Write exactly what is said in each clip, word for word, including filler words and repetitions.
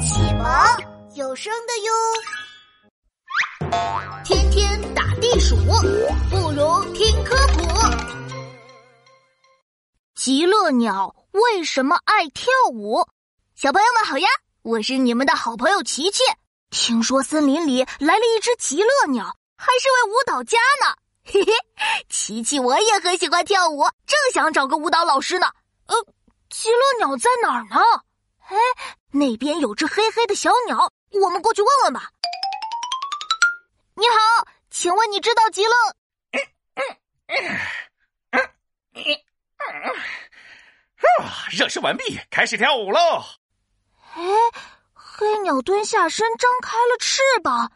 启蒙有声的哟。天天打地鼠，不如听科普。极乐鸟为什么爱跳舞？小朋友们好呀，我是你们的好朋友琪琪。听说森林里来了一只极乐鸟，还是位舞蹈家呢。嘿嘿，琪琪我也很喜欢跳舞，正想找个舞蹈老师呢。呃，极乐鸟在哪儿呢？哎，那边有只黑黑的小鸟，我们过去问问吧。你好，请问你知道极乐？热身完毕，开始跳舞喽。哎，黑鸟蹲下身，张开了翅膀。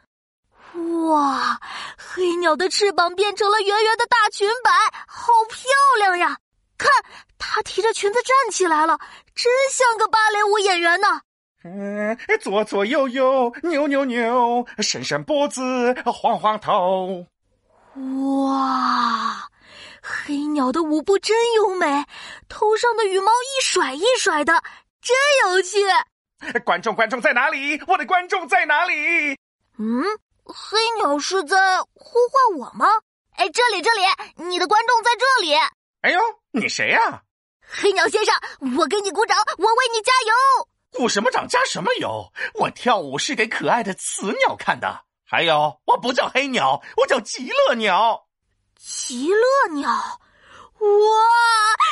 哇，黑鸟的翅膀变成了圆圆的大裙摆，好漂亮呀！看，她提着裙子站起来了，真像个芭蕾舞演员呢。嗯，左左右右，扭扭扭，伸伸脖子，晃晃头。哇，黑鸟的舞步真优美，头上的羽毛一甩一甩的，真有趣。观众，观众在哪里？我的观众在哪里？嗯，黑鸟是在呼唤我吗？哎，这里，这里，你的观众在这里。哎呦，你谁呀？黑鸟先生，我给你鼓掌，我为你加油。鼓什么掌，加什么油？我跳舞是给可爱的雌鸟看的。还有，我不叫黑鸟，我叫极乐鸟。极乐鸟，哇，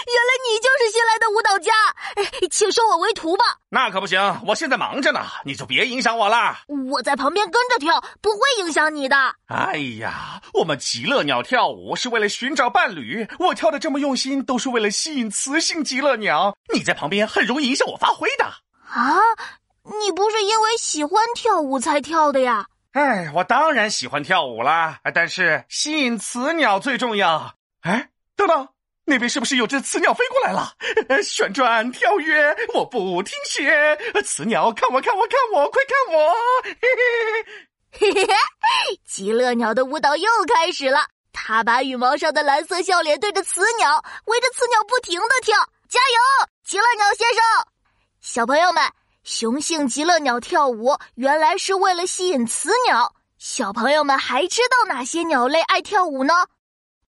原来你就是新来的舞蹈家，请收我为徒吧。那可不行，我现在忙着呢，你就别影响我了。我在旁边跟着跳，不会影响你的。哎呀，我们极乐鸟跳舞是为了寻找伴侣，我跳的这么用心都是为了吸引雌性极乐鸟，你在旁边很容易影响我发挥的。啊，你不是因为喜欢跳舞才跳的呀？哎，我当然喜欢跳舞啦，但是吸引雌鸟最重要。哎，等等，那边是不是有只雌鸟飞过来了？旋转跳跃，我不停歇。雌鸟，看我，看我，看我，快看我！嘿嘿嘿嘿，极乐鸟的舞蹈又开始了。它把羽毛上的蓝色笑脸对着雌鸟，围着雌鸟不停地跳。加油，极乐鸟先生！小朋友们，雄性极乐鸟跳舞原来是为了吸引雌鸟。小朋友们还知道哪些鸟类爱跳舞呢？